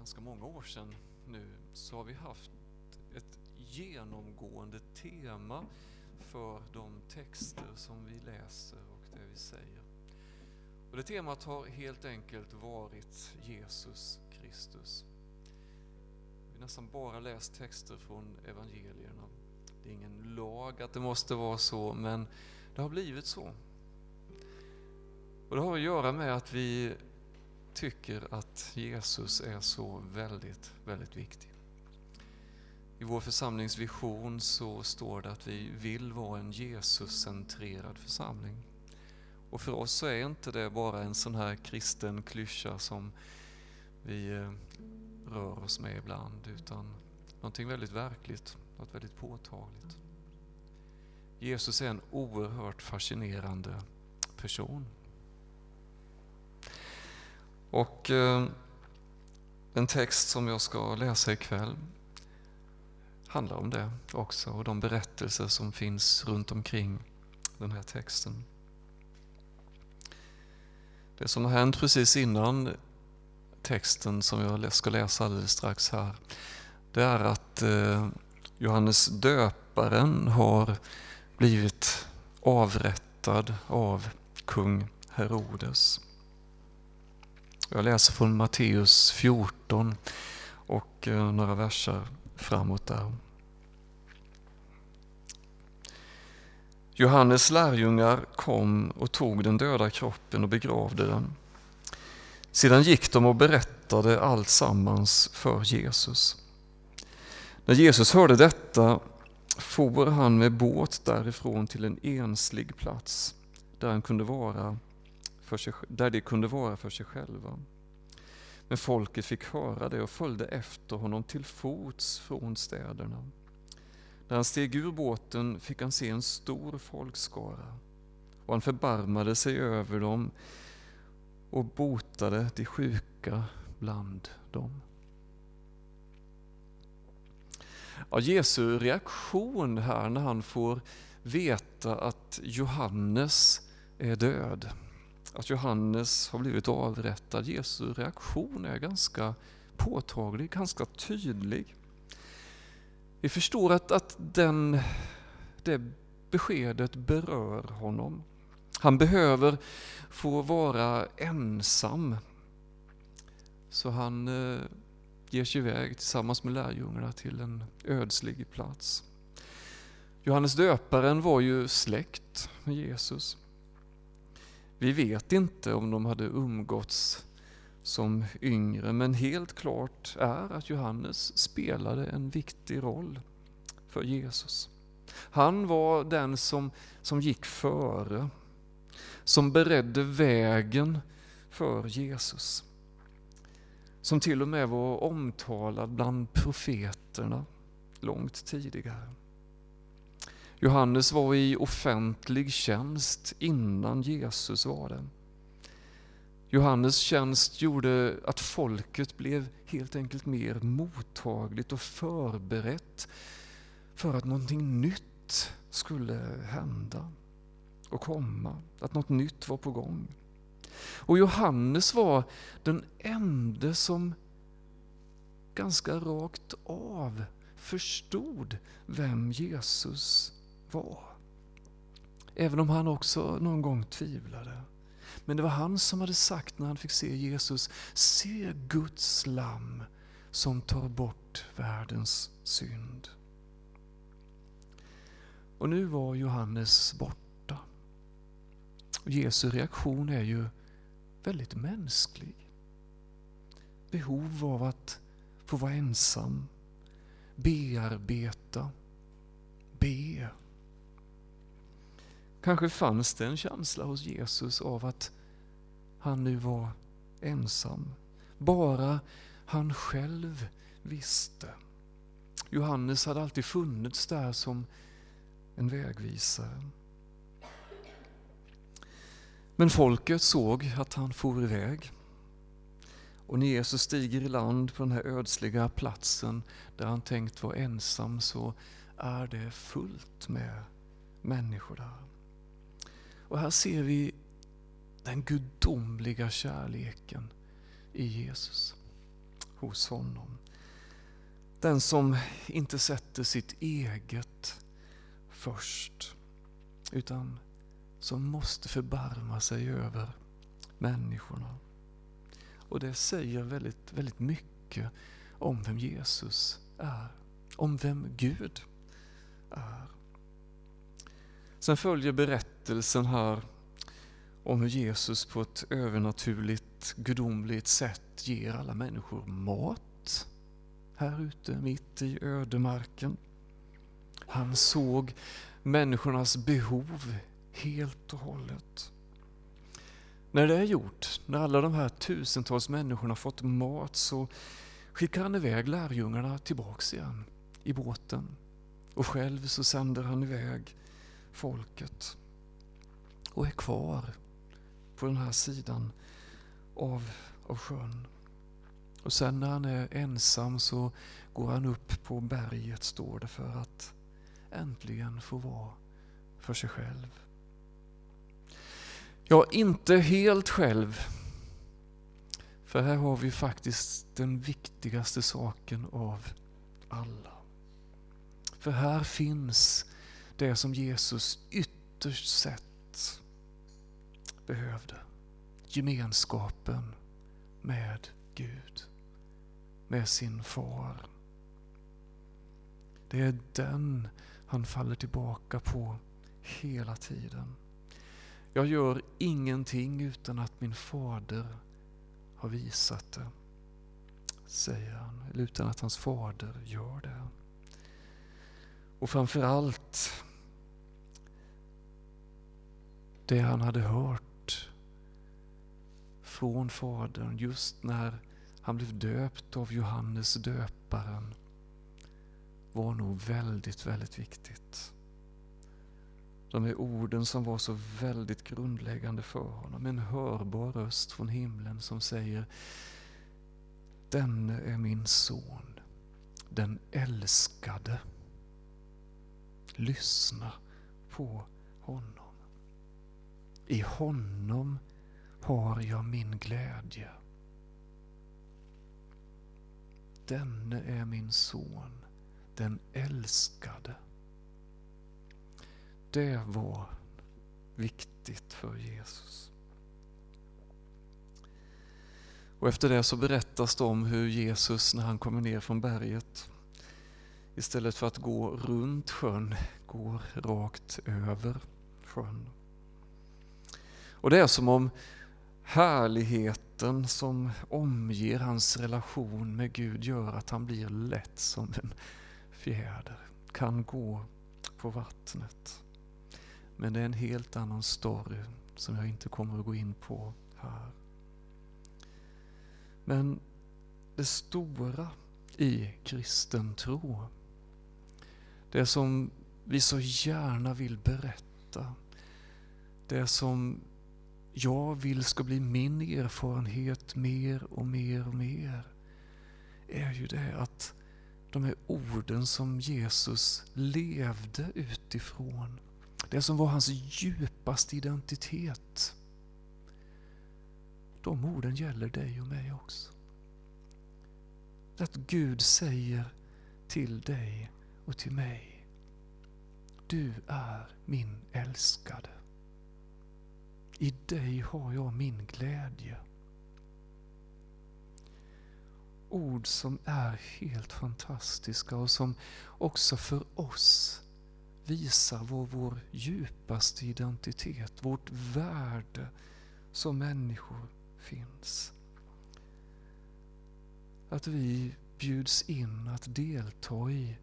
ganska många år sedan nu så har vi haft ett genomgående tema för de texter som vi läser och det vi säger. Och det temat har helt enkelt varit Jesus Kristus. Vi har nästan bara läst texter från evangelierna. Det är ingen lag att det måste vara så, men det har blivit så. Och det har att göra med att vi tycker att Jesus är så väldigt, väldigt viktig. I vår församlingsvision så står det att vi vill vara en Jesus-centrerad församling. Och för oss så är inte det bara en sån här kristen klyscha som vi rör oss med ibland, utan någonting väldigt verkligt, något väldigt påtagligt. Jesus är en oerhört fascinerande person. Och en text som jag ska läsa ikväll handlar om det också, och de berättelser som finns runt omkring den här texten. Det som har hänt precis innan texten som jag ska läsa alldeles strax här, det är att Johannes Döparen har blivit avrättad av kung Herodes. Jag läser från Matteus 14 och några verser framåt där. Johannes lärjungar kom och tog den döda kroppen och begravde den. Sedan gick de och berättade allt sammans för Jesus. När Jesus hörde detta for han med båt därifrån till en enslig plats där det kunde vara för sig själva. Men folket fick höra det och följde efter honom till fots från städerna. När han steg ur båten fick han se en stor folkskara, och han förbarmade sig över dem och botade de sjuka bland dem. Ja, Jesu reaktion här när han får veta att Johannes är död, att Johannes har blivit avrättad. Jesu reaktion är ganska påtaglig, ganska tydlig. Vi förstår att det beskedet berör honom. Han behöver få vara ensam. Så han ger sig iväg tillsammans med lärjungarna till en ödslig plats. Johannes Döparen var ju släkt med Jesus. Vi vet inte om de hade umgåtts som yngre, men helt klart är att Johannes spelade en viktig roll för Jesus. Han var den som gick före, som beredde vägen för Jesus, som till och med var omtalad bland profeterna långt tidigare. Johannes var i offentlig tjänst innan Jesus var det. Johannes tjänst gjorde att folket blev helt enkelt mer mottagligt och förberett för att någonting nytt skulle hända och komma, att något nytt var på gång. Och Johannes var den enda som ganska rakt av förstod vem Jesus var. Även om han också någon gång tvivlade. Men det var han som hade sagt när han fick se Jesus: se Guds lamm som tar bort världens synd. Och nu var Johannes borta. Och Jesu reaktion är ju väldigt mänsklig. Behov av att få vara ensam, bearbeta, be. Kanske fanns det en känsla hos Jesus av att han nu var ensam. Bara han själv visste. Johannes hade alltid funnits där som en vägvisare. Men folket såg att han for iväg. Och när Jesus stiger i land på den här ödsliga platsen där han tänkt vara ensam, så är det fullt med människor där. Och här ser vi den gudomliga kärleken i Jesus. hos honom. Den som inte sätter sitt eget först, utan som måste förbarma sig över människorna. Och det säger väldigt, väldigt mycket om vem Jesus är, om vem Gud är. Sen följer berättelsen här om hur Jesus på ett övernaturligt, gudomligt sätt ger alla människor mat här ute mitt i ödemarken. Han såg människornas behov helt och hållet. När det är gjort, när alla de här tusentals människorna fått mat, så skickar han iväg lärjungarna tillbaks igen i båten. Och själv så sänder han iväg folket och är kvar på den här sidan av sjön. Och sen när han är ensam så går han upp på berget, står det, för att äntligen få vara för sig själv. Ja, inte helt själv. För här har vi faktiskt den viktigaste saken av alla. För här finns det som Jesus ytterst sett behövde. Gemenskapen med Gud, med sin far. Det är den han faller tillbaka på hela tiden. Jag gör ingenting utan att min fader har visat det, säger han. Eller utan att hans fader gör det. Och framförallt det han hade hört från fadern just när han blev döpt av Johannes Döparen var nog väldigt, väldigt viktigt. De är orden som var så väldigt grundläggande för honom. En hörbar röst från himlen som säger: denne är min son, den älskade. Lyssna på honom. I honom har jag min glädje. Denne är min son, den älskade. Det var viktigt för Jesus. Och efter det så berättas det om hur Jesus, när han kommer ner från berget, istället för att gå runt sjön, går rakt över sjön. Och det är som om härligheten som omger hans relation med Gud gör att han blir lätt som en fjäder, kan gå på vattnet. Men det är en helt annan story som jag inte kommer att gå in på här. Men det stora i kristen tro, det som vi så gärna vill berätta, det som jag vill ska bli min erfarenhet mer och mer och mer, är ju det att de här orden som Jesus levde utifrån, det som var hans djupaste identitet, de orden gäller dig och mig också. Att Gud säger till dig och till mig: du är min älskade. I dig har jag min glädje. Ord som är helt fantastiska och som också för oss visar vår djupaste identitet, vårt värde som människor finns. Att vi bjuds in att delta i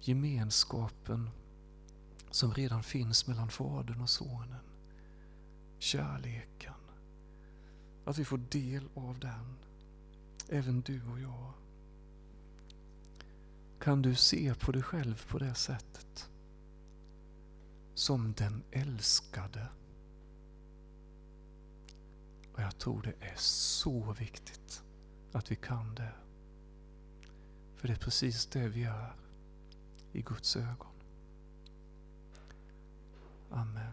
gemenskapen som redan finns mellan fadern och sonen. Kärleken. Att vi får del av den. Även du och jag. Kan du se på dig själv på det sättet? Som den älskade. Och jag tror det är så viktigt att vi kan det. För det är precis det vi är i Guds ögon. Amen.